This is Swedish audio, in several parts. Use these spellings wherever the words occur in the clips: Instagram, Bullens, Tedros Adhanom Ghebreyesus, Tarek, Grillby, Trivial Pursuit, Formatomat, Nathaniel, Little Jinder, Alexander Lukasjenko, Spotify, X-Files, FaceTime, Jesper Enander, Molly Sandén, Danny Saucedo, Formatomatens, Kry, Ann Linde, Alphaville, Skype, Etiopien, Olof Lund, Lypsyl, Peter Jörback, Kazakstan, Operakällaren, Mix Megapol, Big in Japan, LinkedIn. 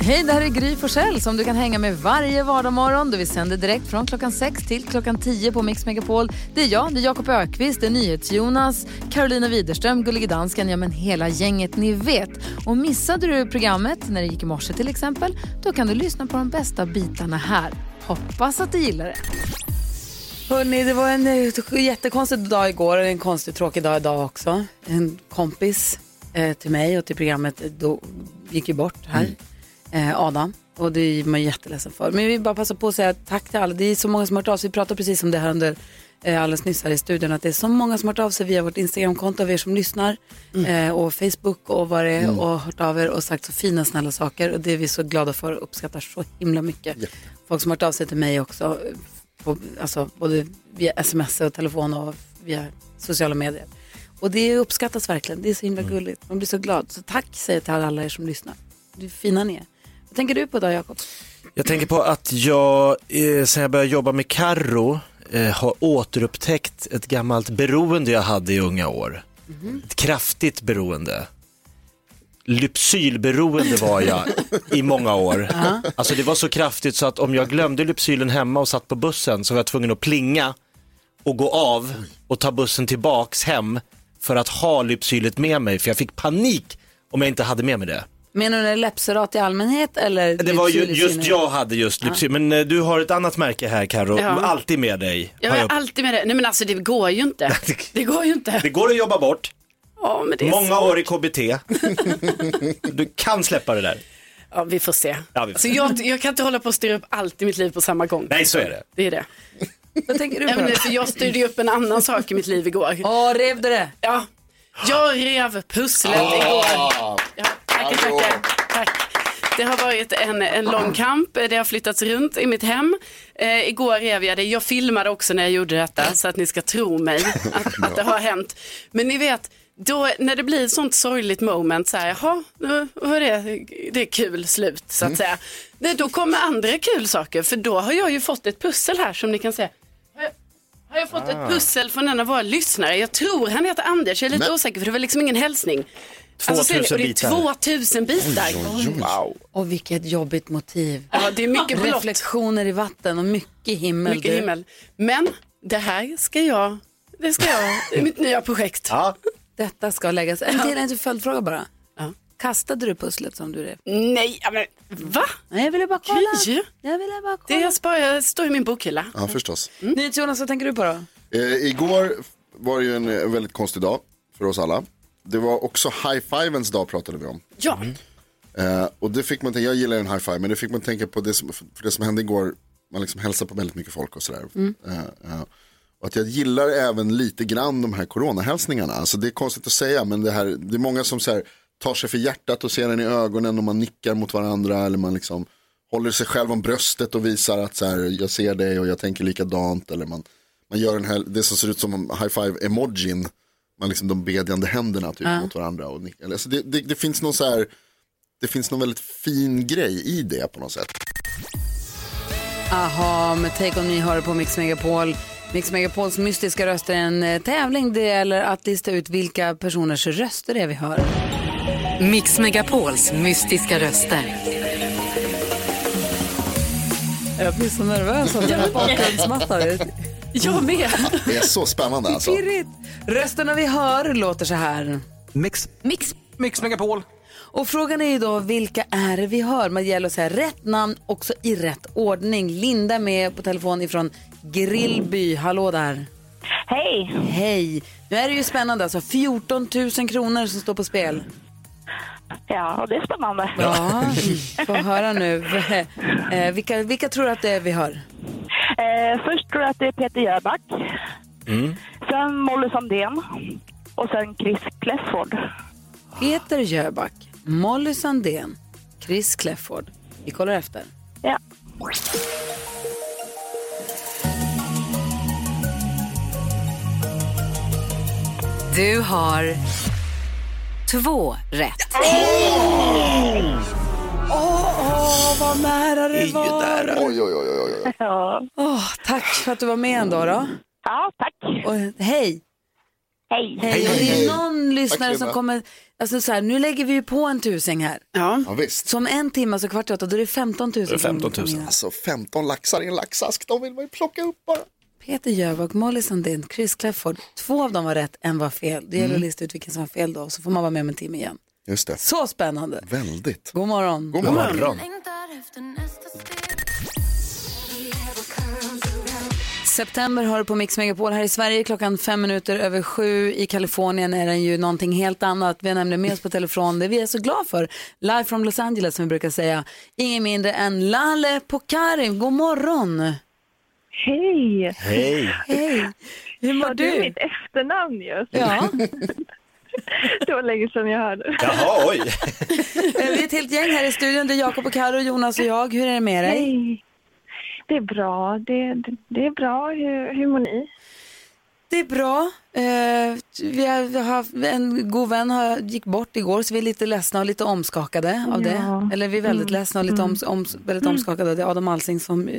Hej, det här är Gry Forssell som du kan hänga med varje vardagsmorgon. Vi sänder direkt från klockan 6 till klockan 10 på Mix Megapol. Det är jag, det är Jakob Öqvist, det är NyhetsJonas, Carolina Widerström, Gullige Dansken, ja men hela gänget ni vet. Och missade du programmet när det gick i morse till exempel, då kan du lyssna på de bästa bitarna här. Hoppas att du gillar det. Hörrni, det var en jättekonstig dag igår och en konstig tråkig dag idag också. En kompis till mig och till programmet då gick ju bort här. Adam, och det är man jätteledsen för. Men vi bara passar på att säga tack till alla. Det är så många som har hört av sig. Vi pratade precis om det här under alldeles nyss här i studion, att det är så många som har hört av sig via vårt Instagramkonto av er som lyssnar och Facebook och vad det är och hört av er och sagt så fina snälla saker, och det är vi så glada för och uppskattar så himla mycket. Yeah. Folk som har hört av sig till mig också på, alltså, både via sms och telefon och via sociala medier. Och det uppskattas verkligen. Det är så himla gulligt. Man blir så glad. Så tack säger jag till alla er som lyssnar. Du är fina ni är. Vad tänker du på då, Jakob? Jag tänker på att jag sen jag började jobba med Karro har återupptäckt ett gammalt beroende jag hade i unga år. Ett kraftigt beroende. Lypsylberoende var jag i många år. Alltså det var så kraftigt så att om jag glömde lypsylen hemma och satt på bussen så var jag tvungen att plinga och gå av och ta bussen tillbaks hem för att ha lypsylet med mig, för jag fick panik om jag inte hade med mig det. Menar du läppserat i allmänhet eller? Det var just jag hade just lypsyl. Men du har ett annat märke här, Karro. Ja. Alltid med dig. Jag är alltid med dig. Nej men alltså det går ju inte. Det går ju inte. Det går att jobba bort. Ja, men det är många svårt. År i KBT. Du kan släppa det där. Ja, vi får se. Ja, vi får se. Så jag kan inte hålla på att styra upp allt i mitt liv på samma gång. Nej, så är det. Det är det. Vad tänker du på? Nej, för jag styrde upp en annan sak i mitt liv igår. Revde det? Ja. Jag rev pusslet igår. Ja. Tack. Det har varit en lång kamp. Det har flyttats runt i mitt hem. Igår rev jag det. Jag filmade också när jag gjorde detta, så att ni ska tro mig att det har hänt. Men ni vet, då, när det blir ett sånt sorgligt moment så här, jaha, det är kul slut så att säga. Nej, då kommer andra kul saker. För då har jag ju fått ett pussel här som ni kan se. Jag har fått ett pussel från en av våra lyssnare. Jag tror han heter Anders. Jag är lite osäker för det var liksom ingen hälsning. 2000 bitar. Wow. Och vilket jobbigt motiv. Ja, det är mycket reflektioner i vatten och mycket himmel. Mycket himmel. Men det här ska jag. Det ska jag. Det är mitt nya projekt. Ja. Detta ska läggas. En följdfråga bara. Ja. Kastade du pusslet som du rev? Nej, men va? Nej, jag ville bara kolla. Det jag står i min bokhylla. Ja, förstås. Jonas, vad tänker du på då? Igår var ju en väldigt konstig dag för oss alla. Det var också high-fivens dag pratade vi om. Ja. Och det fick man tänka, jag gillar en high-five, men det fick man tänka på det som hände igår. Man liksom hälsade på väldigt mycket folk och sådär. Och att jag gillar även lite grann de här coronahälsningarna. Alltså det är konstigt att säga, men det är många som så här, tar sig för hjärtat och ser den i ögonen och man nickar mot varandra eller man liksom håller sig själv om bröstet och visar att så här, jag ser dig och jag tänker likadant, eller man gör den här, det som ser ut som en high-five-emojin. Man liksom de bedjande händerna typ mot varandra och nickar. Alltså det finns någon så här, det finns någon väldigt fin grej i det på något sätt. Aha, med Take On Me hör på Mix Megapol. Mix Megapols mystiska röster är en tävling. Det gäller att lista ut vilka personers röster det är vi hör. Mix Megapols mystiska röster. Jag blir så nervös av den här bakgrundsmattan. Jag med. Det är så spännande alltså. Rösterna vi hör låter så här. Mix Megapol. Och frågan är ju då, vilka är det vi hör? Man gäller att säga rätt namn också i rätt ordning. Linda med på telefon ifrån Grillby. Hallå där. Hej. Nu är det ju spännande alltså. 14 000 kronor som står på spel. Ja, det är spännande. Ja, får höra nu. Vilka tror du att det är vi hör? Först tror jag att det är Peter Jörback. Sen Molly Sandén. Och sen Chris Kläfford. Peter Jörback, Molly Sandén, Chris Kläfford. Vi kollar efter. Ja. Du har 2 rätt. Vad nära det var. Tack för att du var med ändå då. Ja, tack. Och, hej. Och det är någon lyssnare som kommer... Alltså så här, nu lägger vi ju på en tusing här. Ja, ja visst. Som en timme, alltså kvart i åtta, då är det 15 000. 15 000. Alltså 15 laxar i en laxask, de vill man ju plocka upp bara. Peter Jörback, Molly Sandén, Chris Kläfford. 2 av dem var rätt, 1 var fel. Det gäller att lista ut vilken som var fel då. Så får man vara med om en timme igen. Just det. Så spännande. Väldigt. God morgon. God morgon. God morgon. September har du på Mix Megapol här i Sverige. 7:05. I Kalifornien är den ju någonting helt annat. Vi nämnde med oss på telefon. Det vi är så glada för. Live from Los Angeles, som vi brukar säga. Ingen mindre än Lalle Pokarin. God morgon. Hej. Hej. Hej. Hur mår du? Det är mitt efternamn just. Ja. Det var länge sedan jag hörde. Jaha, oj. Vi är ett helt gäng här i studion. Det är Jakob och Karro, Jonas och jag. Hur är det med dig? Hej. Det är bra. Det är bra. Hur mår ni? Det är bra. Vi har en god vän gick bort igår, så vi är lite ledsna och lite omskakade av det. Eller vi är väldigt ledsna och lite väldigt omskakade. Det är Adam Alsing som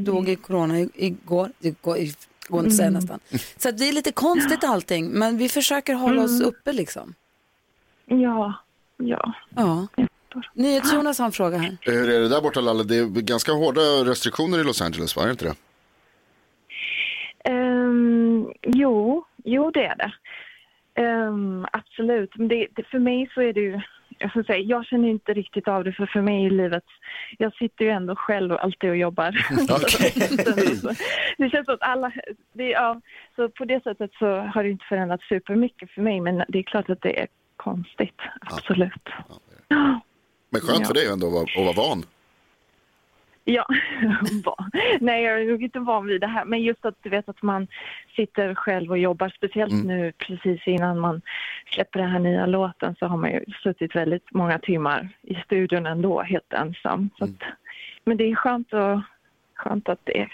dog i corona igår nästan. Så det är lite konstigt allting, men vi försöker hålla oss uppe liksom. Ja. Nyhets-Jonas har en fråga här. Hur är det där borta, Lalle? Det är ganska hårda restriktioner i Los Angeles, var det inte det? Jo, det är det. Absolut. Men för mig så är det ju... Jag känner inte riktigt av det, för mig i livet, jag sitter ju ändå själv och alltid och jobbar. Okay. Det känns som att alla... så på det sättet så har det inte förändrats supermycket för mig, men det är klart att det är konstigt. Absolut. Ja. Men skönt för dig ändå att vara van. Ja, nej, jag är nog inte van vid det här. Men just att du vet att man sitter själv och jobbar, speciellt nu precis innan man släpper den här nya låten, så har man ju suttit väldigt många timmar i studion ändå, helt ensam. Så att, men det är skönt att det är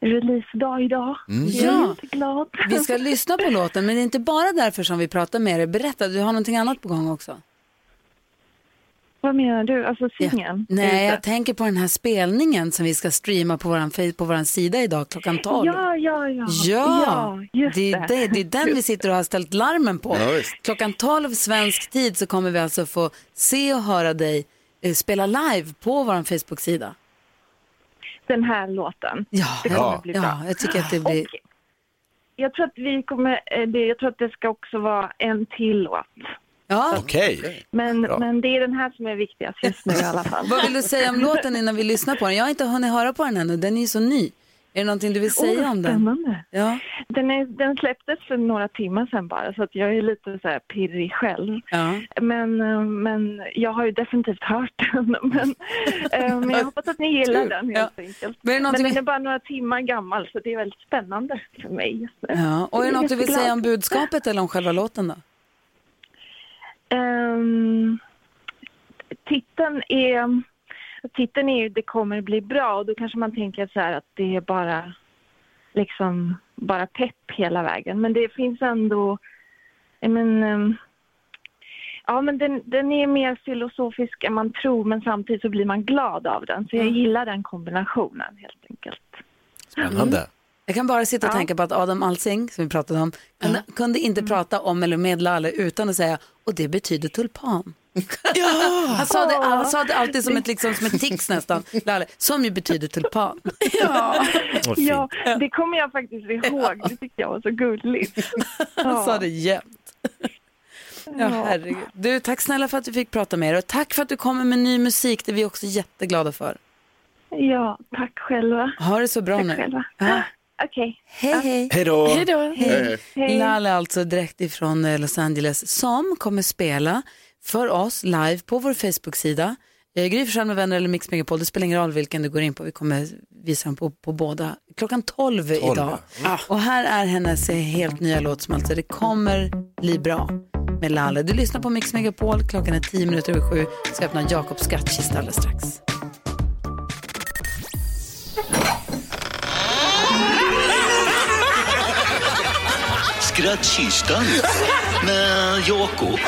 releasedag idag. Jag är inte glad. Vi ska lyssna på låten, men det är inte bara därför som vi pratar med dig. Berätta, du har någonting annat på gång också. Vad menar du? Alltså singeln? Ja. Nej, jag tänker på den här spelningen som vi ska streama på våran sida idag 12:00. Ja. Ja, det är den vi sitter och har ställt larmen på. Ja, 12:00 svensk tid så kommer vi alltså få se och höra dig spela live på våran Facebook-sida. Den här låten. Ja, jag tycker att det blir... Okay. Jag tror att det ska också vara en till låt. Ja. Okej. Men det är den här som är viktigast just nu i alla fall. Vad vill du säga om låten innan vi lyssnar på den? Jag har inte hunnit höra på den ännu, den är ju så ny. Är det någonting du vill säga om den? Spännande. Ja. Den släpptes för några timmar sedan bara, så att jag är lite så här pirrig själv. Ja. Men jag har ju definitivt hört den. Men jag hoppas att ni gillar den helt enkelt. Men den är bara några timmar gammal, så det är väldigt spännande för mig. Ja. Och är det något du vill säga om budskapet eller om själva låten då? Titeln är ju det kommer bli bra, och då kanske man tänker så här att det är bara liksom bara pepp hela vägen, men det finns ändå men den är mer filosofisk än man tror, men samtidigt så blir man glad av den, så jag gillar den kombinationen helt enkelt. Spännande. Jag kan bara sitta och tänka på att Adam Alsing, som vi pratade om, kunde inte prata om eller med Lalle utan att säga, och det betyder tulpan. Han sa det alltid som ett tics nästan, Lalle, som ju betyder tulpan. Ja, det kommer jag faktiskt ihåg. Det tyckte jag var så gulligt. Han sa det jämt. Ja, herregud. Du, tack snälla för att du fick prata med er, och tack för att du kommer med ny musik, det är vi också jätteglada för. Ja, tack själva. Ha det så bra nu. Okej. Hej. Hej då. Lalle alltså direkt ifrån Los Angeles, som kommer spela för oss live på vår Facebook-sida. Gry Forssell med vänner eller Mix Megapol. Det spelar ingen roll vilken du går in på. Vi kommer visa dem på båda 12:00 idag. Och här är hennes helt nya låt som alltså det kommer bli bra med Lalle. Du lyssnar på Mix Megapol. 10:10. Ska öppna Jakobs skattkista alldeles strax. Skrattkistan med Jakob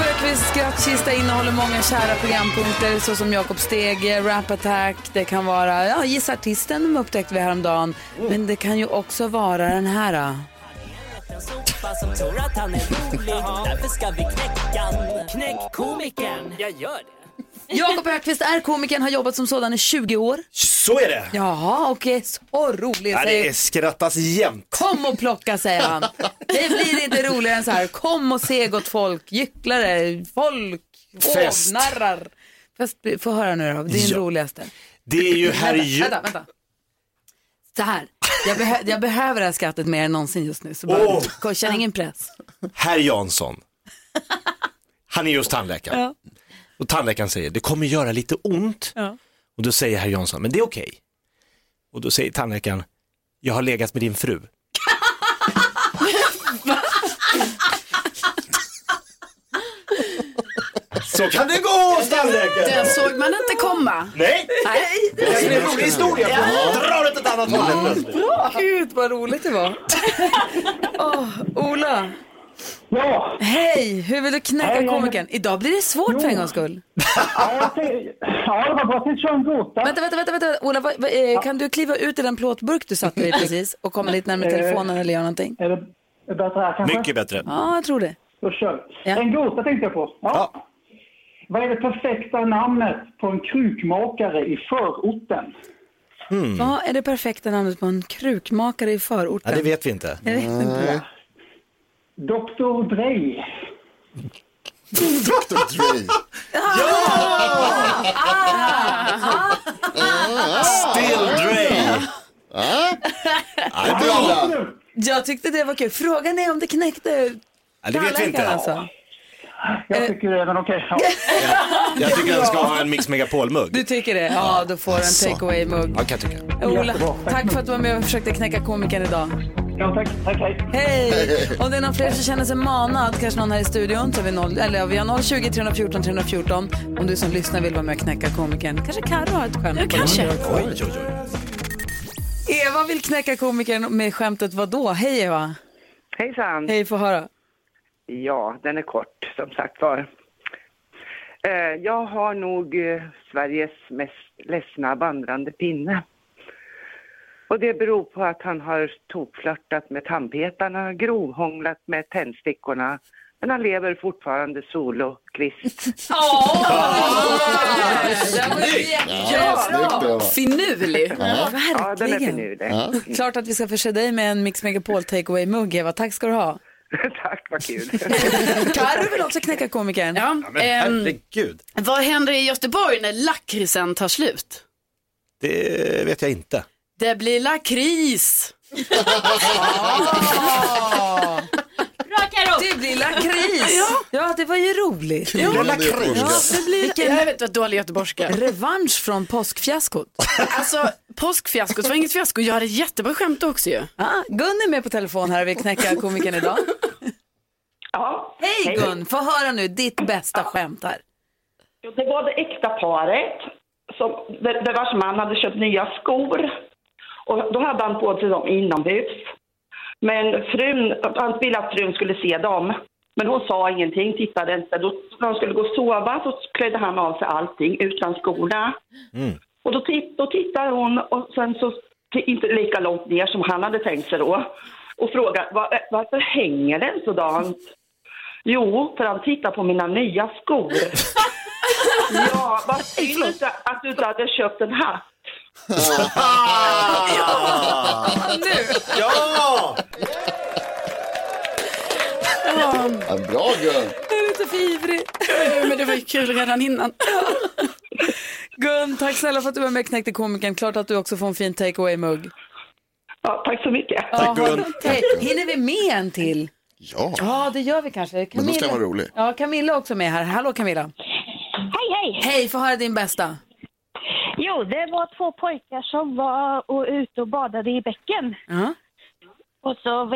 Öqvist. Skrattkista innehåller många kära programpunkter, så som Jakob Stege, Rap Attack. Det kan vara gissa artisten, de upptäckte vi häromdagen. Men det kan ju också vara den här pappa som tror att han är rolig. Därför ska vi knäcka. Knäck komikern. Jag gör det. Jakob Öqvist är komikern, har jobbat som sådan i 20 år. Så är det. Ja, och är så rolig. Ja, det är skrattas jämt. Kom och plocka, säger han. Det blir inte roligare än så här. Kom och se gott folk, gycklare, folk, åvnarrar. Fest, få höra nu då, det är den roligaste. Det är ju här ju... Vänta. Så här, jag behöver det här skrattet mer än någonsin just nu. Så bara, känner ingen press. Herr Jansson, han är just tandläkare. Ja. Och tandläkaren säger, det kommer göra lite ont. Ja. Och då säger herr Jansson, men det är okej. Och då säger tandläkaren, jag har legat med din fru. Så kan det gå, tandläkaren. Den såg man inte komma. Nej. Det är en rolig historia. Ja. Drar ett annat håll. Bra. Gud, vad roligt det var. Ola. Ja. Hej, hur vill du knäcka komikern? Idag blir det svårt för en gångs skull. Ja, det var bara till John Gota. Vänta, Ola, kan du kliva ut i den plåtburk du satt i precis och komma lite närmare telefonen eller göra någonting? Är det bättre här kanske? Mycket bättre. Ja, jag tror det. Då kör vi. En Gota tänkte jag på. Ja. Vad är det perfekta namnet på en krukmakare i förorten? Vad är det perfekta namnet på en krukmakare i förorten? Ja, det vet vi inte. Jag vet inte. Dr. Dre. Dr. Dre. Ja! Still Dre. Jag tyckte det var kul. Frågan är om det knäckte. Ja, det vet vi inte. Alltså. Jag tycker det är den okej. Jag tycker den ska ha en Mix Megapol-mugg. Du tycker det? Ja, då får en takeaway-mugg. Ja, kan tycka. Ola, tack för att du var med och försökte knäcka komikern idag. Ja, tack, hej. Om det är någon fler som känner sig manad, kanske någon här i studion, så vi har 020 314 314. Om du som lyssnar vill vara med och knäcka komikern. Kanske Karro har ett skämt. Ja, kanske. Eva vill knäcka komikern med skämtet vadå? Hej Eva. Hejsan. Hej, får höra. Ja, den är kort som sagt var. Jag har nog Sveriges mest ledsna vandrande pinne. Och det beror på att han har tokflörtat med tandpetarna, grovhånglat med tändstickorna. Men han lever fortfarande solo, kvist. Snyggt! Finurlig! Ja, den är finurlig. Klart att vi ska förse dig med en Mix Megapol takeaway-mugg, Eva. Tack ska du ha. Tack, vad kul. Karro vill också knäcka komikern. Ja, men herregud. Vad händer i Göteborg när lakritsen tar slut? Det vet jag inte. Det blir lakris. Det blir lakris. Ja, det var ju roligt. Kul, jag vet vad dålig göteborgska. Revansch från påskfiaskot. Alltså, påskfiaskot var inget fiasko. Jag hade jättebra skämt också ju. Gun är med på telefon här och vill knäcka komikern idag. Ja. Hej Gun, få höra nu ditt bästa skämt här. Det var det äkta paret. Där vars man hade köpt nya skor och de hade han på sig dem inomhus, men han ville att frun skulle se dem, men hon sa ingenting, tittade inte. Då, när de skulle gå och sova, så klädde han av sig allting utan skorna. Och då tittade hon, och sen så inte lika långt ner som han hade tänkt sig då, och frågade varför hänger den sådant? Jo, för han tittar på mina nya skor. Ja, vad äckligt att du inte hade köpt en hatt. Bra Gun. Det är lite för ivrig. Men det var ju kul redan innan. Gun, tack snälla för att du var med och knäckte komikern. Klart att du också får en fin takeaway-mugg. Ja, tack så mycket. Tack Gun. Hinner vi med en till? Ja, det gör vi kanske. Camilla. Men då ska vara rolig. Ja, Camilla också med här. Hallå Camilla. Hej. Hej, får höra din bästa. Jo, det var två pojkar som var ute och badade i bäcken. Och så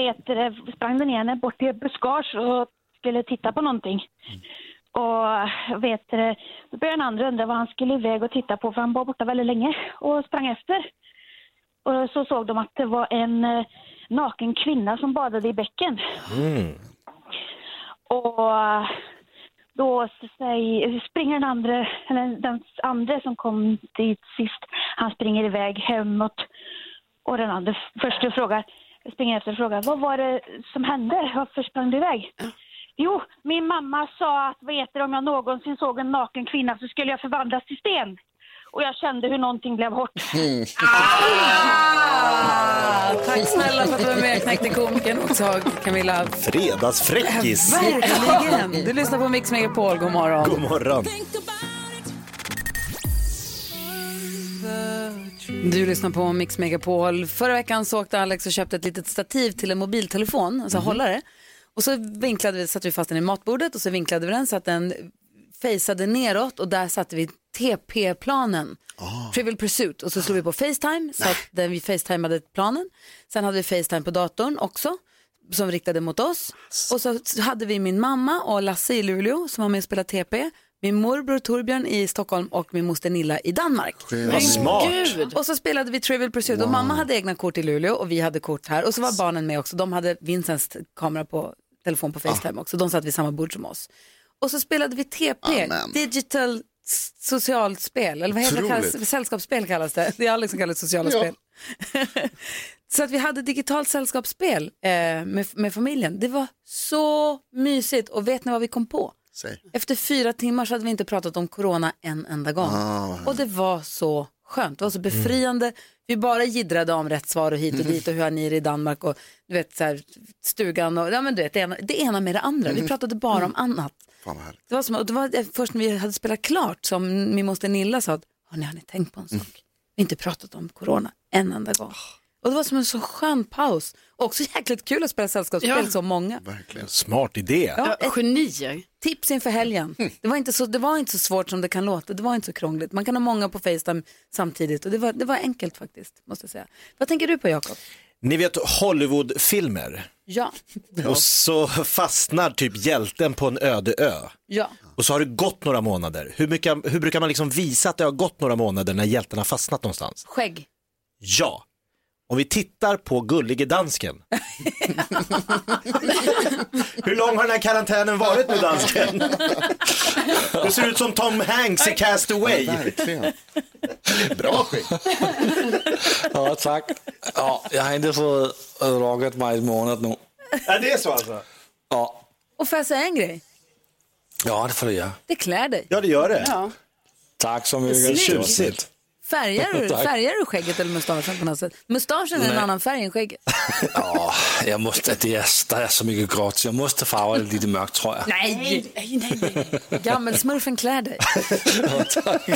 sprang den ena bort till buskage och skulle titta på någonting. Och då började den andra undra vad han skulle iväg och titta på, för han var borta väldigt länge, och sprang efter. Och så såg de att det var en naken kvinna som badade i bäcken. Och... då springer den andra som kom dit sist, han springer iväg hemåt, och den andra först frågar Jag springer efter och frågar, vad var det som hände? Varför sprang du iväg? Jo, min mamma sa att vet du, om jag någonsin såg en naken kvinna så skulle jag förvandlas till sten. Och jag kände hur någonting blev hårt. Tack snälla för att du var med och knäckte komiken också, Camilla. Fredagsfräckis. Verkligen. Du lyssnar på Mix Megapol. God morgon. God morgon. Du lyssnar på Mix Megapol. Förra veckan så åkte Alex och köpte ett litet stativ till en mobiltelefon, alltså hållare. Och så vinklade vi, satte vi fast den i matbordet och så vinklade vi den så att den faceade neråt och där satte vi TP-planen. Trivial Pursuit. Och så slog vi på FaceTime så att vi FaceTimeade planen. Sen hade vi FaceTime på datorn också som riktade mot oss. Och så hade vi min mamma och Lasse i Luleå som var med och spelade TP. Min morbror Torbjörn i Stockholm och min moster Nilla i Danmark. Vad smart. Gud. Och så spelade vi Trivial Pursuit och mamma hade egna kort i Luleå och vi hade kort här. Och så var barnen med också. De hade Vincents kamera på telefon på FaceTime också. De satt vid samma bord som oss. Och så spelade vi TP, digital socialt spel. Eller vad heter det? Sällskapsspel kallas det. Det är Alex som kallar det sociala spel. Så att vi hade digitalt sällskapsspel med familjen. Det var så mysigt. Och vet ni vad vi kom på? Efter 4 timmar så hade vi inte pratat om corona en enda gång. Och det var så skönt, det var så befriande. Vi bara giddrade om rätt svar och hit och dit och hur är ni i Danmark och du vet så här, stugan och ja, men du vet, det ena med det andra. Vi pratade bara om annat. Det var som, och det var först när vi hade spelat klart som min moster Nilla sa att har ni tänkt på en sak? Vi har inte pratat om corona en enda gång. Och det var som en så skön paus. Och också jäkligt kul att spela sällskapsspel så många. Verkligen. Smart idé. Ja, genier. Tips inför helgen. Det var inte så svårt som det kan låta. Det var inte så krångligt. Man kan ha många på FaceTime samtidigt. Och det var enkelt faktiskt, måste jag säga. Vad tänker du på, Jakob? Ni vet Hollywood-filmer. Ja. Och så fastnar typ hjälten på en öde ö. Ja. Och så har det gått några månader. Hur brukar man liksom visa att det har gått några månader när hjälten har fastnat någonstans? Skägg. Ja. Om vi tittar på gullige dansken. Hur lång har den här karantänen varit med dansken? Det ser ut som Tom Hanks i Cast Away. Bra skick. Ja, tack. Ja, jag har inte fått rakat mig i månad nu. Ja, det är så alltså? Ja. Och får jag säga en grej? Ja, det får du göra. Det klär dig. Ja, det gör det. Ja. Tack så mycket. Tjusigt. Färgar du skägget eller mustaschen på något sätt? Mustaschen är en annan färg än skägget. Ja, jag måste, det är så mycket grått så jag måste farva det lite mörkt tror jag. Nej. Gammelsmurfen klär dig. Ja, tack.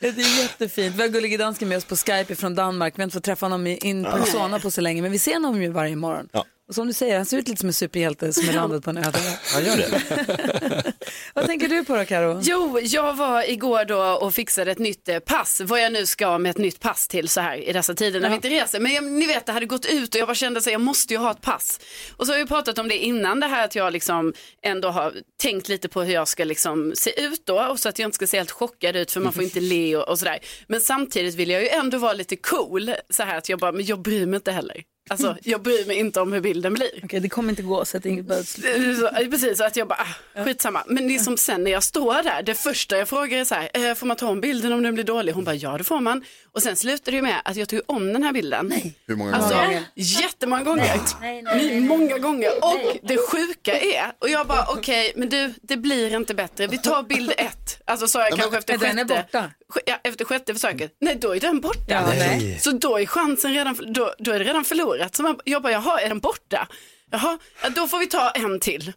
Det är jättefint. Vi har gullig danska med oss på Skype från Danmark. Vi har inte fått träffa honom in persona på så länge, men vi ser honom ju varje morgon. Ja. Och som du säger, han ser ut lite som en superhjälte som är landet på en öde. Han gör det. Vad tänker du på då, Karro? Jo, jag var igår då och fixade ett nytt pass. Vad jag nu ska med ett nytt pass till så här i dessa tider när vi inte reser. Men ni vet, det hade gått ut och jag bara kände att jag måste ju ha ett pass. Och så har vi pratat om det innan, det här att jag liksom ändå har tänkt lite på hur jag ska liksom se ut då. Och så att jag inte ska se helt chockad ut för man får inte le och sådär. Men samtidigt vill jag ju ändå vara lite cool så här att jag bara, men jag bryr mig inte heller. Alltså, jag bryr mig inte om hur bilden blir. Okej, det kommer inte gå så att inget börjar. Precis, så att jag bara, skitsamma. Men det är som sen när jag står där, det första jag frågar är så här, får man ta om bilden om den blir dålig? Hon bara, ja det får man. Och sen slutar det ju med att jag tog om den här bilden. Nej. Hur många gånger? Jättemånga gånger. Nej. Många gånger. Och det sjuka är, och jag bara, okej, men du, det blir inte bättre. Vi tar bild 1. Alltså sa jag kanske efter sjätte. Den är borta. Ja, efter sjätte försöket. Nej, då är den borta. Ja, nej. Så då är chansen redan, då är det redan förlorat. Så jag bara, jaha, är den borta? Jaha, då får vi ta en till.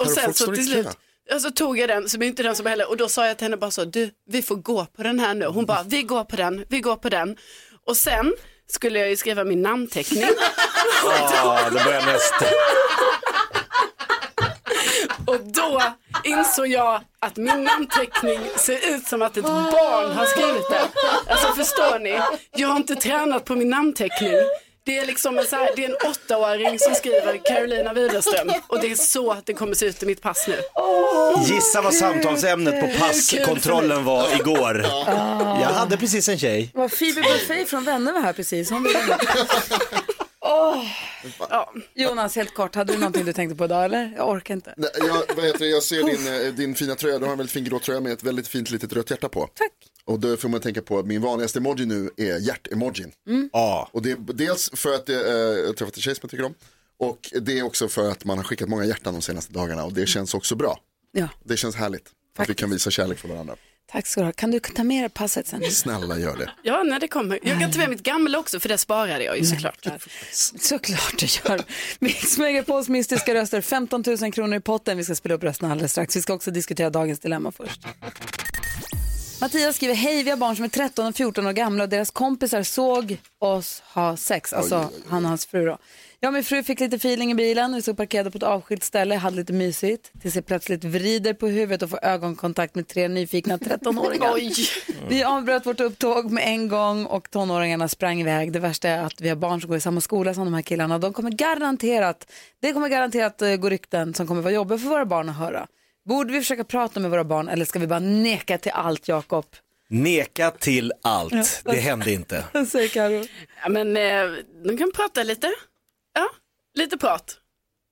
Och sen så till slut så tog jag den, så blev inte den som heller. Och då sa jag till henne bara så, du, vi får gå på den här nu. Hon bara, vi går på den. Och sen skulle jag ju skriva min namnteckning. Ja, det börjar nästa. Och då insåg jag att min namnteckning ser ut som att ett barn har skrivit det. Alltså förstår ni, jag har inte tränat på min namnteckning. Det är liksom det är en 8-åring som skriver Carolina Widerström. Och det är så att det kommer se ut i mitt pass nu. Gissa vad samtalsämnet på passkontrollen var igår. Jag hade precis en tjej. Vad Phoebe Buffet från Vänner var här precis. Hon Jonas, helt kort, hade du någonting du tänkte på idag eller? Jag orkar inte. Nej, jag ser din fina tröja. Du har en väldigt fin grå tröja med ett väldigt fint litet rött hjärta på. Tack. Och då får man tänka på att min vanligaste emoji nu är hjärt-emojin. Mm. Ah. Och det är dels för att jag träffat en tjej som jag tycker om. Och det är också för att man har skickat många hjärtan de senaste dagarna. Och det känns också bra. Ja. Det känns härligt faktiskt. Att vi kan visa kärlek för varandra. Tack ska du ha. Kan du ta med dig passet sen? Snälla, gör det. Ja, när det kommer. Jag kan ta med mitt gamla också, för det sparade jag ju såklart. Nej, såklart det gör. Mix Megapols mystiska röster. 15 000 kronor i potten. Vi ska spela upp rösterna alldeles strax. Vi ska också diskutera dagens dilemma först. Mattias skriver, hej, vi har barn som är 13 och 14 år gamla och deras kompisar såg oss ha sex. Alltså oj. Han och hans fru då. Jag och min fru fick lite feeling i bilen. Vi stod parkerade på ett avskilt ställe, hade lite mysigt. Tills jag plötsligt vrider på huvudet och får ögonkontakt med tre nyfikna 13-åringar. Oj. Vi avbröt vårt upptåg med en gång och tonåringarna sprang iväg. Det värsta är att vi har barn som går i samma skola som de här killarna. De kommer garanterat, det kommer garanterat gå rykten som kommer vara jobbiga för våra barn att höra. Borde vi försöka prata med våra barn eller ska vi bara neka till allt, Jakob? Neka till allt, det hände inte. Vad säger Karro? Ja, men de kan prata lite. Ja, lite prat.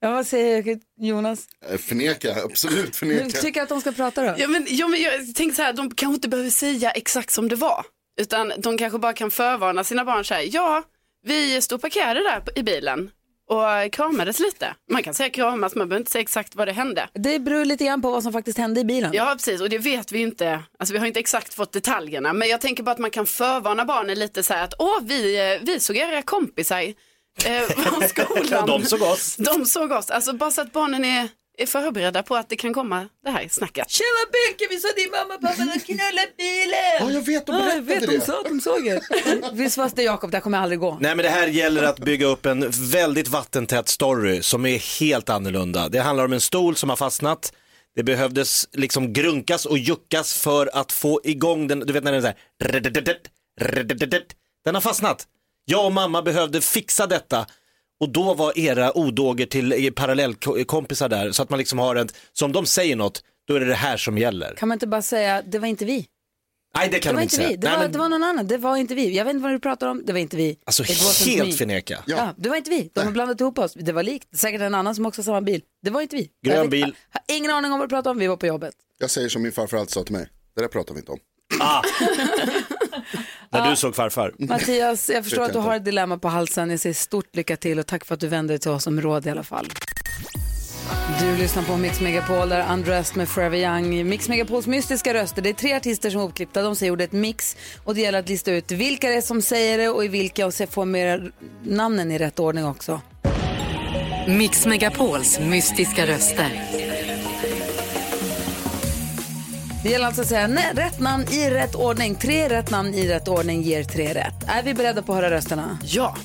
Ja, vad säger Jonas? Förneka, absolut förneka. Du tycker att de ska prata då? Ja, men jag tänkte så här, de kanske inte behöver säga exakt som det var. Utan de kanske bara kan förvarna sina barn så här, ja, vi stod parkerade där i bilen. Och kramades lite. Man kan säga kramas, man behöver inte säga exakt vad det hände. Det beror lite grann på vad som faktiskt hände i bilen. Ja, precis. Och det vet vi inte. Alltså vi har inte exakt fått detaljerna. Men jag tänker bara att man kan förvarna barnen lite så här att vi såg era kompisar från skolan. De såg oss. Alltså bara så att barnen är förberedda på att det kan komma det här snacket. Tjena Benke, vi såg din mamma och pappa att knulla bilen. Ja, jag vet, de sa att de såg det. Visst var det, Jakob, det kommer aldrig gå. Nej, men det här gäller att bygga upp en väldigt vattentät story som är helt annorlunda. Det handlar om en stol som har fastnat. Det behövdes liksom grunkas och juckas för att få igång den. Du vet när den är så här. Den har fastnat. Jag och mamma behövde fixa detta. Och då var era odåger till parallellkompisar där. Så att man liksom har en... Som de säger något, då är det här som gäller. Kan man inte bara säga, det var inte vi? Nej, det kan man inte säga. Det var någon annan, det var inte vi. Jag vet inte vad du pratar om, det var inte vi. Alltså helt förneka. Ja, det var inte vi. De har blandat ihop oss, det var likt. Säkert en annan som också har samma bil. Det var inte vi. Grön bil. Jag har ingen aning om vad du pratar om, vi var på jobbet. Jag säger som min farfar alltid sa till mig. Det där pratar vi inte om. Ah. När du såg farfar. Mattias, jag förstår att du har ett dilemma på halsen. Jag säger stort lycka till och tack för att du vände dig till oss som råd i alla fall. Du lyssnar på Mix Megapol där Undressed med Forever Young. Mix Megapols mystiska röster. Det är tre artister som är uppklippta. De säger ordet mix och det gäller att lista ut vilka det är som säger det och i vilka och se få med namnen i rätt ordning också. Mix Megapols mystiska röster. Det gäller alltså att säga rätt namn i rätt ordning. Tre rätt namn i rätt ordning ger tre rätt. Är vi beredda på att höra rösterna? Ja.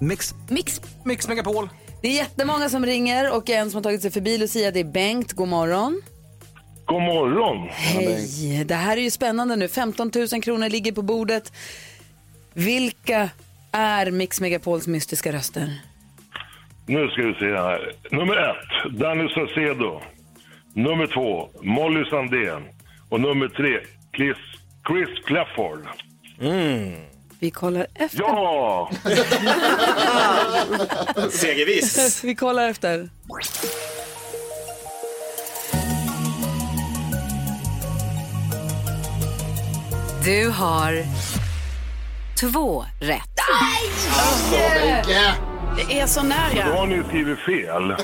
Mix Megapol. Det är jättemånga som ringer och en som har tagit sig förbi Lucia, det är Bengt. God morgon. God morgon. Hej, det här är ju spännande nu. 15 000 kronor ligger på bordet. Vilka är Mix Megapols mystiska röster? Nu ska vi se här. Nummer 1, Daniel Sacedo. Nummer 2, Molly Sandén. Och nummer 3, Chris Kläfford. Mm. Vi kollar efter. Ja! Segervis. Vi kollar efter. Du har 2 rätt. Nej! Alltså, det är så nära. Då har ni skrivit fel.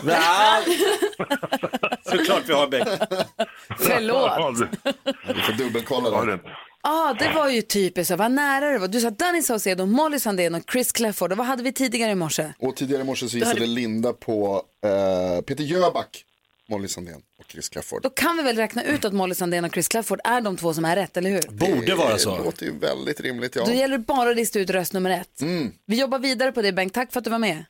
Såklart vi har bägge. Förlåt. Du får dubbelkolla det. Ja, det var ju typiskt. Vad nära det var. Du sa Danny Saucedo, Molly Sandén och Chris Kläfford. Vad hade vi tidigare i morse? Och tidigare i morse så gissade Linda på Peter Jörback, Molly Sandén och Chris Kläfford. Då kan vi väl räkna ut att Molly Sandén och Chris Kläfford är de två som är rätt, eller hur? Borde vara så. Det låter ju väldigt rimligt, ja. Då gäller det bara att lista ut röst nummer 1. Mm. Vi jobbar vidare på det, Bengt. Tack för att du var med.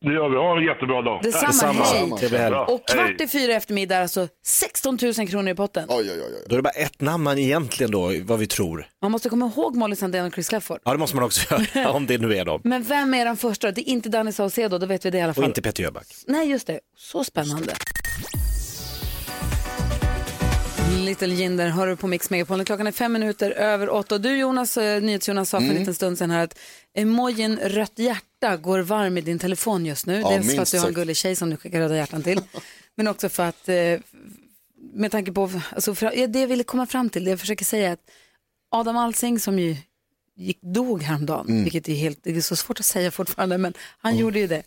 Det gör vi. Ha en jättebra dag. Detsamma. Och 3:45 eftermiddag, alltså 16 000 kronor i potten. Oj. Då är det bara ett namn egentligen då, vad vi tror. Man måste komma ihåg Molly Sandén och Chris Kläfford. Ja, det måste man också göra, om det nu är dem. Men vem är den första? Det är inte Danny Saucedo, då vet vi det i alla fall. Och inte Peter Jörback. Nej, just det. Så spännande. Little Jinder, hör du på Mix Megapol. Klockan är 7:55. Och du, Jonas, NyhetsJonas sa för en liten stund sedan här att emojin rött hjärta går varm i din telefon just nu. Ja, dels för att du har en gullig tjej som du skickar röda hjärtan till. Men också för att, med tanke på, alltså, det jag ville komma fram till, det jag försöker säga är att Adam Alsing som ju dog häromdagen, vilket är helt, det är så svårt att säga fortfarande, men han gjorde ju det.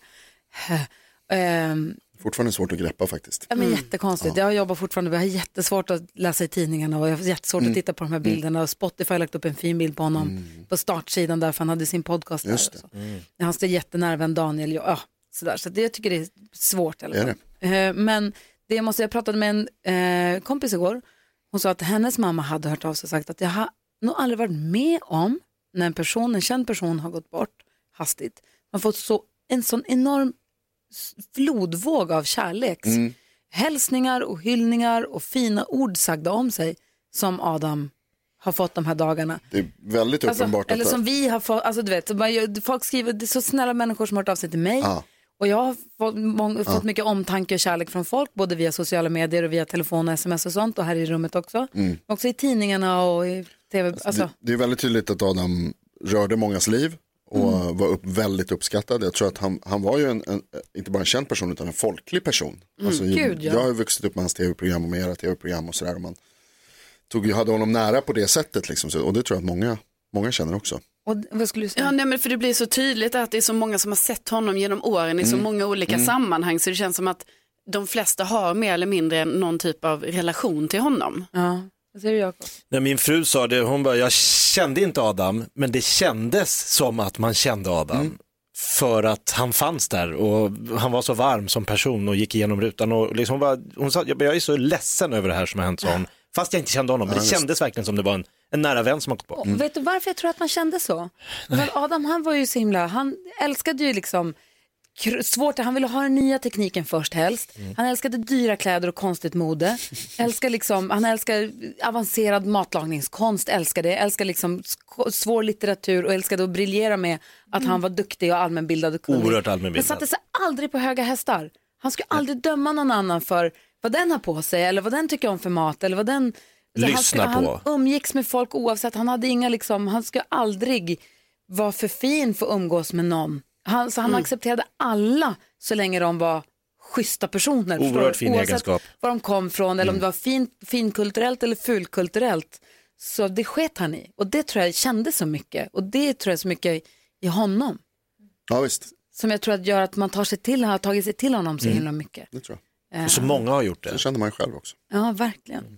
Fortfarande svårt att greppa faktiskt. Ja, men jättekonstigt. Ja. Jag jobbar fortfarande, jag har jättesvårt att läsa i tidningarna och jag har jättesvårt att titta på de här bilderna. Och Spotify har lagt upp en fin bild på honom på startsidan där, för han hade sin podcast där. Just det. Och så. Han står jättenärven Daniel och sådär. Så det, jag tycker det är svårt. Eller? Är det? Men det jag måste, jag pratade med en kompis igår. Hon sa att hennes mamma hade hört av sig och sagt att jag har nog aldrig varit med om när en person, en känd person har gått bort hastigt. Man får så en sån enorm flodvåg av kärleks hälsningar och hyllningar och fina ord sagda om sig som Adam har fått de här dagarna. Det är väldigt uppenbart alltså, eller som vi har fått, alltså du vet, folk skriver, det är så snälla människor som har hört av sig till mig och jag har fått, fått mycket omtanke och kärlek från folk, både via sociala medier och via telefon och sms och sånt, och här i rummet också, också i tidningarna och i tv. Alltså. Det är väldigt tydligt att Adam rörde mångas liv och var väldigt uppskattad. Jag tror att han var ju en, inte bara en känd person utan en folklig person. Alltså, jag har ju vuxit upp med hans tv-program och med era tv-program och sådär. Och man hade honom nära på det sättet liksom, och det tror jag att många känner också. Och vad skulle du säga? Ja, nej, men för det blir så tydligt att det är så många som har sett honom genom åren i så många olika sammanhang, så det känns som att de flesta har mer eller mindre någon typ av relation till honom. Ja. När min fru sa det, hon bara, jag kände inte Adam, men det kändes som att man kände Adam för att han fanns där och han var så varm som person och gick igenom rutan och liksom hon sa, jag är så ledsen över det här som har hänt, sa hon, fast jag inte kände honom, men det kändes verkligen som det var en nära vän som har gått bort. Vet du varför jag tror att man kände så? Men Adam, han var ju så himla, han älskade ju liksom svårt, han ville ha den nya tekniken först helst. Han älskade dyra kläder och konstigt mode. Han älskar avancerad matlagningskonst, älskar liksom svår litteratur och älskade att briljera med att han var duktig och allmänbildad och kunnig. Oerhört allmänbildad. Men satte sig aldrig på höga hästar. Han skulle aldrig döma någon annan för vad den har på sig eller vad den tycker om för mat eller vad den lyssnar på. Han umgicks med folk oavsett, han hade inga liksom, han skulle aldrig vara för fin för att umgås med någon. Han accepterade alla så länge de var schyssta personer. Oerhört fin egenskap. Var de kom från, eller om det var finkulturellt eller fulkulturellt. Så det sket han i. Och det tror jag kände så mycket. Och det tror jag så mycket i honom. Ja, visst. Som jag tror att gör att man har tagit sig till honom så himla mycket. Det tror jag. Och så många har gjort det. Det kände man själv också. Ja, verkligen.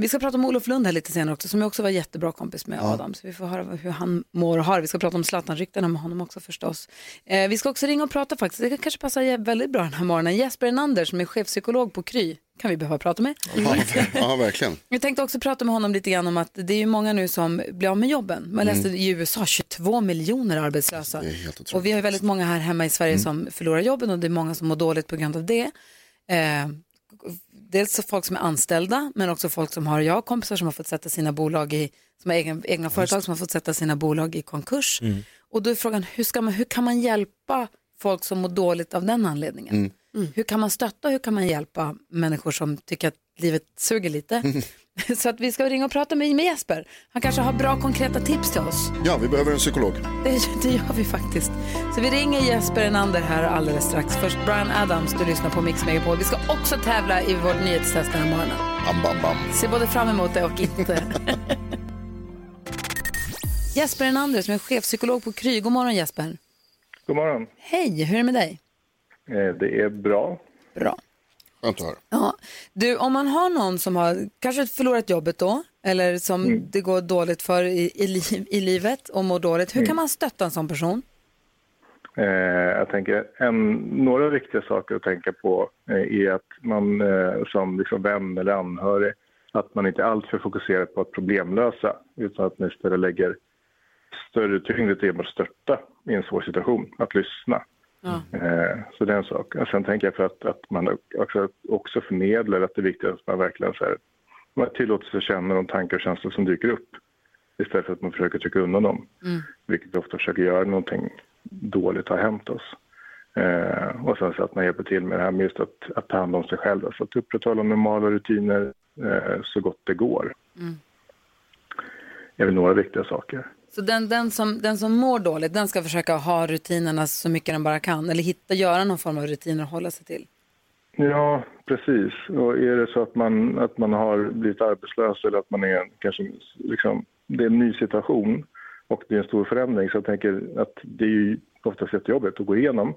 Vi ska prata om Olof Lund här lite senare också, som jag också var jättebra kompis med Adam, så vi får höra hur han mår och har. Vi ska prata om Zlatan-ryktena med honom också förstås. Vi ska också ringa och prata faktiskt. Det kanske passar väldigt bra den här morgonen. Jesper Enander som är chefpsykolog på Kry kan vi behöva prata med. Ja, verkligen. Jag tänkte också prata med honom lite grann om att det är ju många nu som blir av med jobben. Man läste i USA 22 miljoner arbetslösa. Och vi har ju väldigt många här hemma i Sverige som förlorar jobben, och det är många som mår dåligt på grund av det. Dels folk som är anställda, men också folk som har kompisar som har fått sätta sina bolag i, som har egna företag som har fått sätta sina bolag i konkurs. Och då är frågan, hur kan man hjälpa folk som mår dåligt av den anledningen? Hur kan man stötta, hur kan man hjälpa människor som tycker att livet suger lite? Så att vi ska ringa och prata med Jesper. Han kanske har bra konkreta tips till oss. Ja, vi behöver en psykolog. Det gör vi faktiskt. Så vi ringer Jesper Enander här alldeles strax. Först Brian Adams, du lyssnar på Mix Megapol. Vi ska också tävla i vårt nyhetstest den här morgonen. Bam, bam, bam. Se både fram emot det och inte. Jesper Enander som är chefpsykolog på Kry. God morgon, Jesper. God morgon. Hej, hur är det med dig? Det är bra. Bra. Ja. Du, om man har någon som har kanske förlorat jobbet då, eller som det går dåligt för i livet och mår dåligt, hur kan man stötta en sån person? Jag tänker några viktiga saker att tänka på är att man som liksom vän eller anhörig, att man inte alltför fokuserar på att problemlösa, utan att man istället lägger större tyngd till att stötta i en svår situation, att lyssna. Så det är en sak. Sen tänker jag för att man också förmedlar att det är viktigt att man verkligen så här, man tillåter sig känna de tankar och känslor som dyker upp, istället för att man försöker trycka undan dem, vilket ofta försöker göra någonting dåligt har hänt oss. Och sen så att man hjälper till med det här med just att ta hand om sig själv, alltså att upprätthålla normala rutiner så gott det går. Det är väl några viktiga saker. Så den som mår dåligt, den ska försöka ha rutinerna så mycket den bara kan, eller göra någon form av rutiner och hålla sig till? Ja, precis. Och är det så att man har blivit arbetslös eller att man är kanske liksom det är en ny situation och det är en stor förändring, så jag tänker att det är ju oftast jättejobbigt att gå igenom.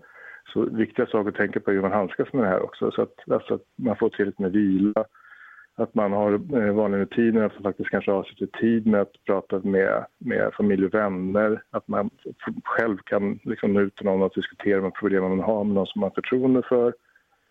Så viktiga saker att tänka på är hur man handskas med det här också. Så att, alltså, att man får till lite med vila, att man har vanliga rutiner, att man faktiskt kanske avsätter tid med att prata med familj och vänner, att man själv kan liksom, nå ut till någon att diskutera med problem man har med någon som man har förtroende för.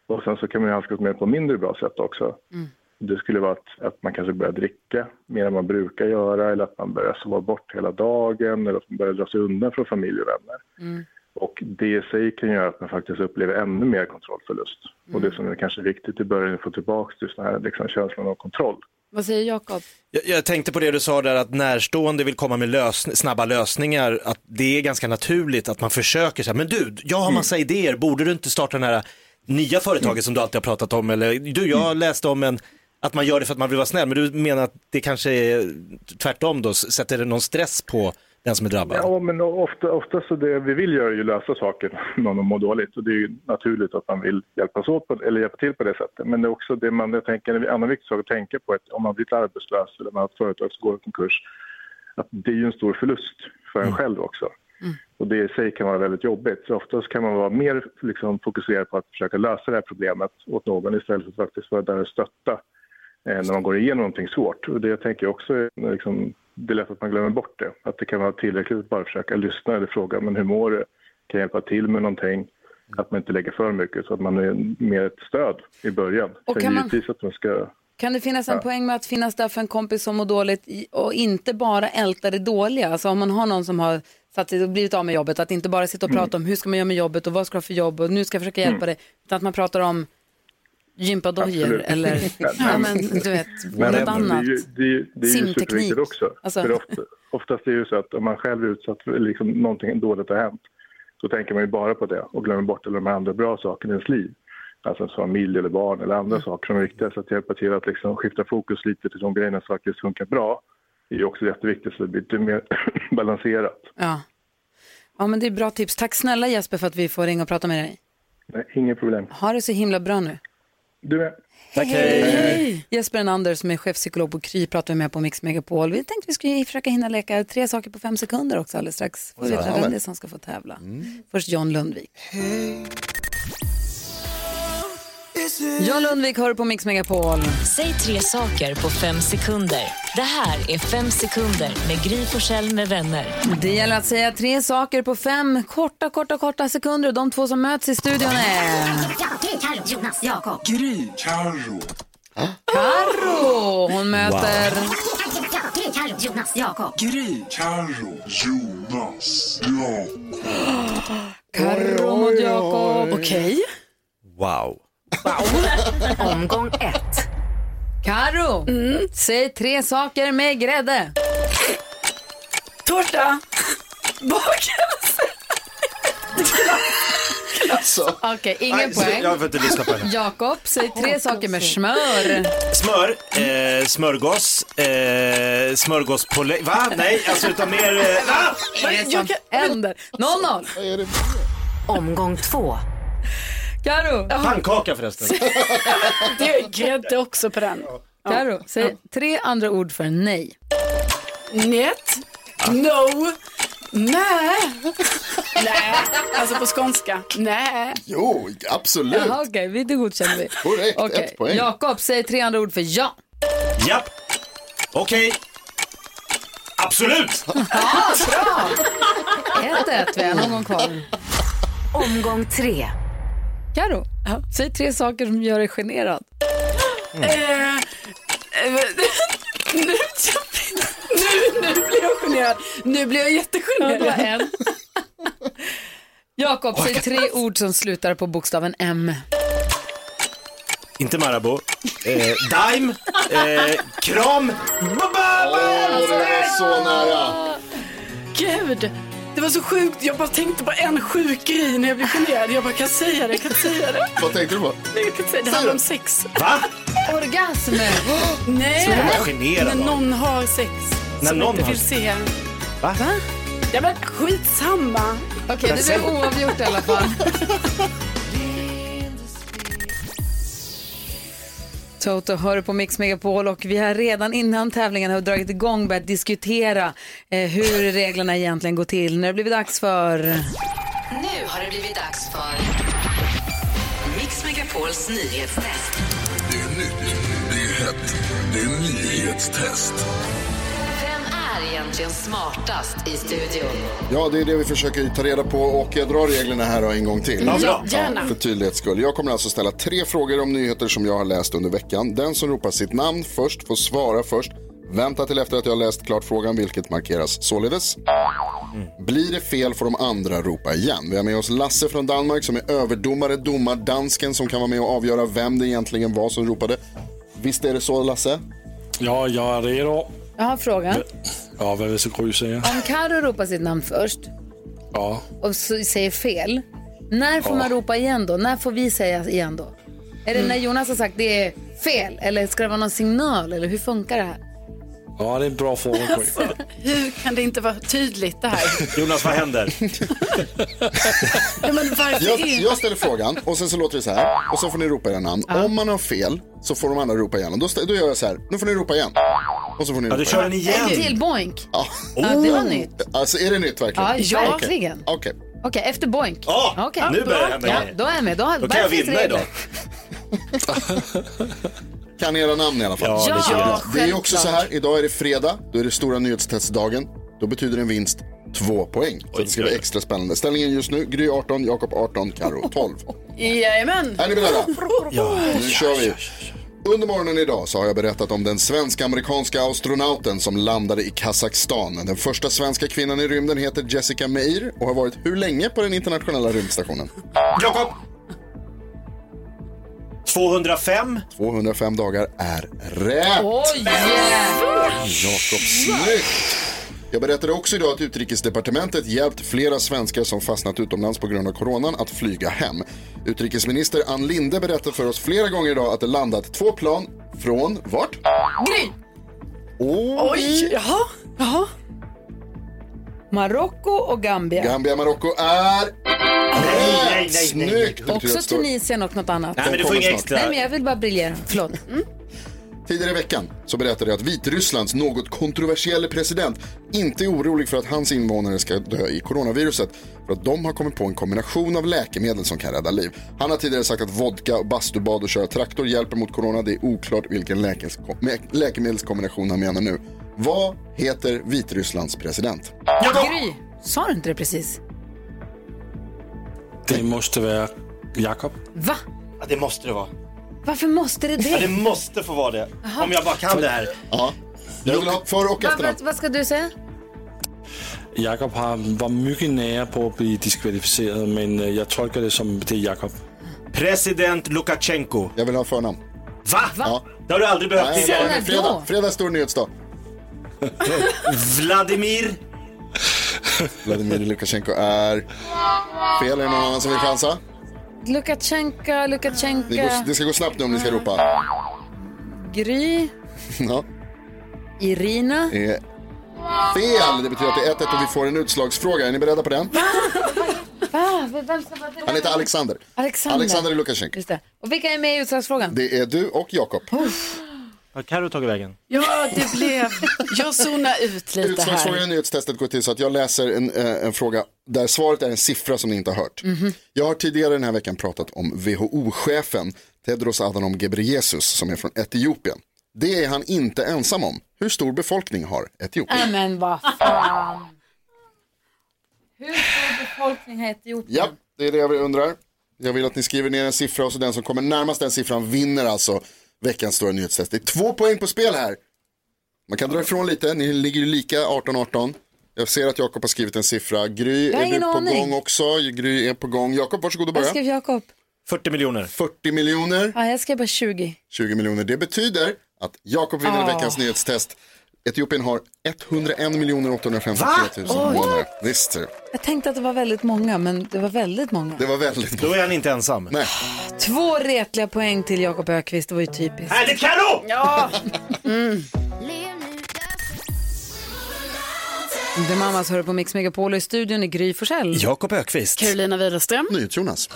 Och sen så kan man ju handskas med på mindre bra sätt också. Mm. Det skulle vara att man kanske börjar dricka mer än man brukar göra, eller att man börjar sova bort hela dagen, eller att man börjar dra sig undan från familj och vänner. Mm. Och det i sig kan göra att man faktiskt upplever ännu mer kontrollförlust. Mm. Och det som är kanske viktigt i början är att få tillbaka till sån här liksom, känslan av kontroll. Vad säger Jakob? Jag tänkte på det du sa där, att närstående vill komma med snabba lösningar. Att det är ganska naturligt att man försöker så här, men du, jag har massa idéer. Borde du inte starta den här nya företaget som du alltid har pratat om? Eller du, jag läste om att man gör det för att man vill vara snäll. Men du menar att det kanske är tvärtom då? Sätter det någon stress på den som är drabbad? Ja, men ofta så det vi vill göra är ju lösa saker när någon mår dåligt. Och det är ju naturligt att man vill hjälpas åt eller hjälpa till på det sättet. Men det är också det man tänker, en annan viktig sak att tänka på, att om man blivit arbetslös eller man har ett företag som går i konkurs, att det är ju en stor förlust för en själv också. Mm. Och det i sig kan vara väldigt jobbigt. Så oftast kan man vara mer liksom, fokuserad på att försöka lösa det här problemet åt någon istället för att faktiskt vara där och stötta när man går igenom någonting svårt. Och det jag tänker också är liksom, det är lätt att man glömmer bort det. Att det kan vara tillräckligt att bara försöka lyssna eller fråga, men hur mår du? Kan hjälpa till med någonting? Att man inte lägger för mycket, så att man är mer ett stöd i början. Och kan det finnas en poäng med att finnas där för en kompis som mår dåligt och inte bara älta det dåliga? Alltså om man har någon som har blivit av med jobbet, att inte bara sitta och prata om hur ska man göra med jobbet och vad ska jag ha för jobb och nu ska jag försöka hjälpa dig, utan att man pratar om gympadojer eller ja, men, du vet, något annat. Det är ju simteknik också. Alltså. För oftast är det ju så att om man själv är utsatt för liksom, någonting dåligt har hänt, så tänker man ju bara på det och glömmer bort alla de andra bra sakerna i ens liv. Alltså familj eller barn eller andra saker som är viktiga. Så att hjälpa till att liksom, skifta fokus lite till de grejerna som faktiskt funkar bra är ju också jätteviktigt, så det blir lite mer balanserat. Ja, men det är bra tips. Tack snälla Jesper för att vi får ringa och prata med dig. Nej, inget problem. Har det så himla bra nu. Du med. Tack, hej. Jesper Enander som är chefpsykolog på Kry pratar vi med på Mix Megapol. Vi tänkte vi skulle försöka hinna leka 3 saker på 5 sekunder också alldeles strax. Vi vet vem det är som ska få tävla. Först John Lundvik. Hey. John Lundvik hör på Mix Megapol. Säg 3 saker på 5 sekunder. Det här är 5 sekunder med Gry Forssell med vänner. Det gäller att säga 3 saker på 5 korta sekunder. De två som möts i studion är Gry, Karro, Jonas, Jakob. Gry, Karro. Karro, hon möter Gry, Karro, Jonas, Jakob. Gry, Karro, Jonas, Jakob. Karro mot Jakob. Okej. Wow. Omgång 1. Karro, säg 3 saker med grädde. Tårta, bakelse. Alltså. Okej, ingen poäng. Jag får inte lyssna på henne. Jakob, säg 3 saker med smör. Smörgås, smörgås på va? Nej, alltså utan mer änder. 0-0. Omgång 2. Karro. Pannkaka förresten. Det är grädde också på den. Karro, säg 3 andra ord för nej. Nät. No. Nej. Nej. Alltså på skånska. Nej. Jo, absolut. Jaha, okej, det godkänner vi. Korrekt, okay. 1 poäng. Jakob, säg 3 andra ord för ja. Japp. Okej. Okay. Absolut. Ja, bra. 1-1, vi har en omgång kvar. Omgång 3. Karro, säg 3 saker som gör dig generad. Nu blir jag generad. Nu blir jag jättegenerad. Jakob, säg 3 ord som slutar på bokstaven M. Inte Marabou. Dime. Kram. Det var så nära. Gud. Det var så sjukt, jag bara tänkte på en sjuk grej när jag blev generad. Jag bara, kan säga det. Vad tänkte du på? Nej, det handlar om sex. Va? Orgasm. Nej, när någon har sex. När någon inte vill se. Va? Det var skitsamma. Okej, det blev oavgjort i alla fall. Toto hör på Mix Megapol, och vi har redan innan tävlingen har dragit igång börjat diskutera hur reglerna egentligen går till. Nu har det blivit dags för... Nu har det blivit dags för Mix Megapols nyhetstest. Det är nytt, det är hett, det är nyhetstest. Egentligen smartast i studion. Ja, det är det vi försöker ta reda på, och jag drar reglerna här en gång till. Ja, gärna. För tydlighets skull. Jag kommer alltså ställa 3 frågor om nyheter som jag har läst under veckan. Den som ropar sitt namn först får svara först. Vänta till efter att jag har läst klart frågan, vilket markeras således. Blir det fel får de andra ropa igen. Vi har med oss Lasse från Danmark som är överdomare, domardansken som kan vara med och avgöra vem det egentligen var som ropade. Visst är det så, Lasse? Ja, jag är redo. Jag har frågan. Ja, vad vill Gry säga? Om Karro ropar sitt namn först, ja, och så säger fel, när får man ropa igen då? När får vi säga igen då? Är det när Jonas har sagt det är fel? Eller ska det vara någon signal? Eller hur funkar det här? Ja, det är en bra fråga. Alltså, hur kan det inte vara tydligt det här? Jonas, vad händer? Ja, men jag ställer frågan och sen så låter det så här. Och så får ni ropa era namn. Ja. Om man har fel så får de andra ropa igen. Och då gör jag så här. Nu får ni ropa igen. Och så får ni ropa kör den igen. En till boink. Ja. Oh. Ja, det var nytt. Alltså, är det nytt verkligen? Ja, verkligen. Okej. Okej, efter boink. Ja, okay. Nu börjar jag med. Ja, då är jag med. Då kan jag vinna idag. Kan era namn i alla fall. Ja, det är också så här, idag är det fredag, då är det stora nyhetstestdagen. Då betyder en vinst 2 poäng. Så det ska bli extra spännande. Ställningen just nu, Gry 18, Jakob 18, Karro 12. Jajamän. Är ni beredda? Ja. Nu kör vi. Under morgonen idag så har jag berättat om den svensk-amerikanska astronauten som landade i Kazakstan. Den första svenska kvinnan i rymden heter Jessica Meir och har varit hur länge på den internationella rymdstationen? Jakob! 205 dagar är rätt. Jakob, snyggt. Jag berättade också idag att utrikesdepartementet hjälpt flera svenskar som fastnat utomlands på grund av coronan att flyga hem. Utrikesminister Ann Linde berättade för oss flera gånger idag att det landat 2 plan från vart? Gry. Oj, jaha. Marocko och Gambia. Gambia, Marocko är... Nej. Snyggt. Också Tunisien och något annat. Nej, men du får inget extra. Nej, men jag vill bara briljera. Förlåt. Tidigare i veckan så berättade jag att Vitrysslands något kontroversiella president inte är orolig för att hans invånare ska dö i coronaviruset, för att de har kommit på en kombination av läkemedel som kan rädda liv. Han har tidigare sagt att vodka och bastubad och köra traktor hjälper mot corona. Det är oklart vilken läkemedelskombination han menar nu. Vad heter Vitrysslands president? Gry, sa du inte det precis? Det måste vara Jakob. Va? Ja, det måste det vara. Varför måste det? Ja, det måste få vara det. Aha. Om jag bara kan det här. Ja. Jag vill ha för och efter. Vad ska du säga? Jakob var mycket nära på att bli diskvalificerad, men jag tolkar det som det är Jakob. President Lukasjenko. Jag vill ha förnamn. Va? Ja. Det har du aldrig behövt. Nej, det fredag stor nyhetsdag. Vladimir Lukasjenko är fel. Är någon annan som vill chansa? Lukasjenko. Det ska gå snabbt nu om ni ska ropa. Gry. Ja. Irina. Fel. Det betyder att det är 1-1 och vi får en utslagsfråga. Är ni beredda på den? Han heter Alexander. Alexander Lukasjenko. Just det. Och vilka är med i utslagsfrågan? Det är du och Jakob. Har Karro tagit vägen? Ja, det blev... Jag zonar ut lite här. Utslagsfrågan i nyhetstestet går till så att jag läser en fråga där svaret är en siffra som ni inte har hört. Mm-hmm. Jag har tidigare den här veckan pratat om WHO-chefen Tedros Adhanom Ghebreyesus som är från Etiopien. Det är han inte ensam om. Hur stor befolkning har Etiopien? Men vad fan! Hur stor befolkning har Etiopien? Ja, det är det jag undrar. Jag vill att ni skriver ner en siffra och så den som kommer närmast den siffran vinner alltså veckans stora nyhetstest. Det är 2 poäng på spel här. Man kan dra ifrån lite. Ni ligger ju lika 18-18. Jag ser att Jakob har skrivit en siffra. Gry, är du på gång också? Gry är på gång. Jakob, varsågod och börja. Jag skrev Jakob. 40 miljoner. Ja, jag skrev bara 20. 20 miljoner. Det betyder att Jakob vinner veckans nyhetstest. Etiopien har 101 853 000 månader. Visst. Jag tänkte att det var väldigt många, men det var väldigt många. Då är han inte ensam. Nej. 2 retliga poäng till Jakob Öqvist, det var ju typiskt. Härligt, Karro! Ja! Det mammas hör på Mix Megapol, i studion i Gry Forssell. Jakob Öqvist. Carolina Widerström. Nyhets Jonas.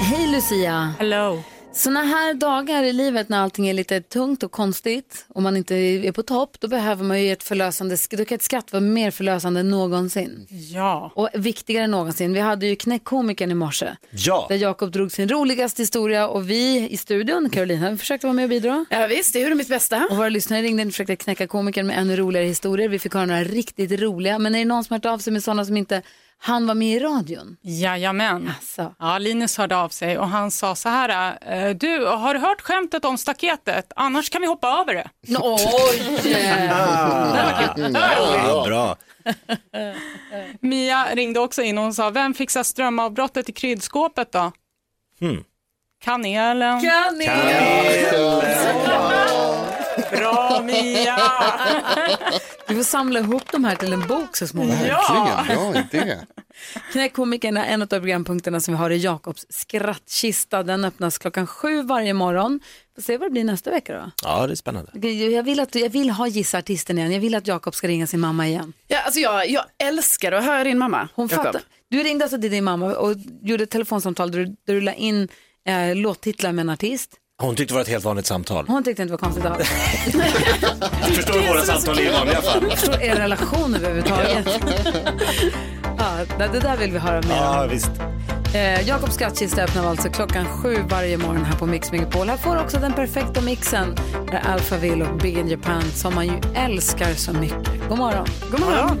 Hej Lucia. Hello. Såna här dagar i livet när allting är lite tungt och konstigt och man inte är på topp, då behöver man ju ett förlösande. Då kan ett skratt vara mer förlösande än någonsin. Ja. Och viktigare än någonsin. Vi hade ju knäckkomikern i morse. Ja. Där Jakob drog sin roligaste historia och vi i studion, Carolina, vi försökte vara med och bidra. Ja visst, det gjorde mitt bästa. Och våra lyssnare ringde in och försökte knäcka komikern med ännu roligare historier. Vi fick höra några riktigt roliga. Men är det någon som hört av sig med sådana som inte... Han var med i radion. Jajamän. Alltså. Ja, Linus hörde av sig och han sa så här. Du, har du hört skämtet om staketet? Annars kan vi hoppa över det. Oj! Ja, bra. Mia ringde också in och hon sa, vem fixar strömavbrottet i kryddskåpet då? Kanelen. Bra, Mia! Du får samla ihop de här till en bok så småningom. Ja! Ja, det. Knäckkomikern är en av programpunkterna som vi har i Jakobs skrattkista. Den öppnas 7:00 varje morgon. Får se vad det blir nästa vecka då. Ja, det är spännande. Jag vill ha gissartisten igen. Jag vill att Jakob ska ringa sin mamma igen. Ja, alltså jag älskar att höra din mamma. Hon fattar. Du ringde alltså till din mamma och gjorde ett telefonsamtal där du la in låttitlar med en artist. Hon tyckte det var ett helt vanligt samtal. Hon tyckte det inte var konstigt alls. Jag förstår våra samtal i vanliga fall. Jag förstår er relation överhuvudtaget. Ja, det där vill vi höra mer om. Ja, visst. Jakob Skattkista öppnar alltså 7:00 varje morgon här på Mix Megapol. Här får också den perfekta mixen med Alphaville och Big in Japan som man ju älskar så mycket. God morgon. God morgon.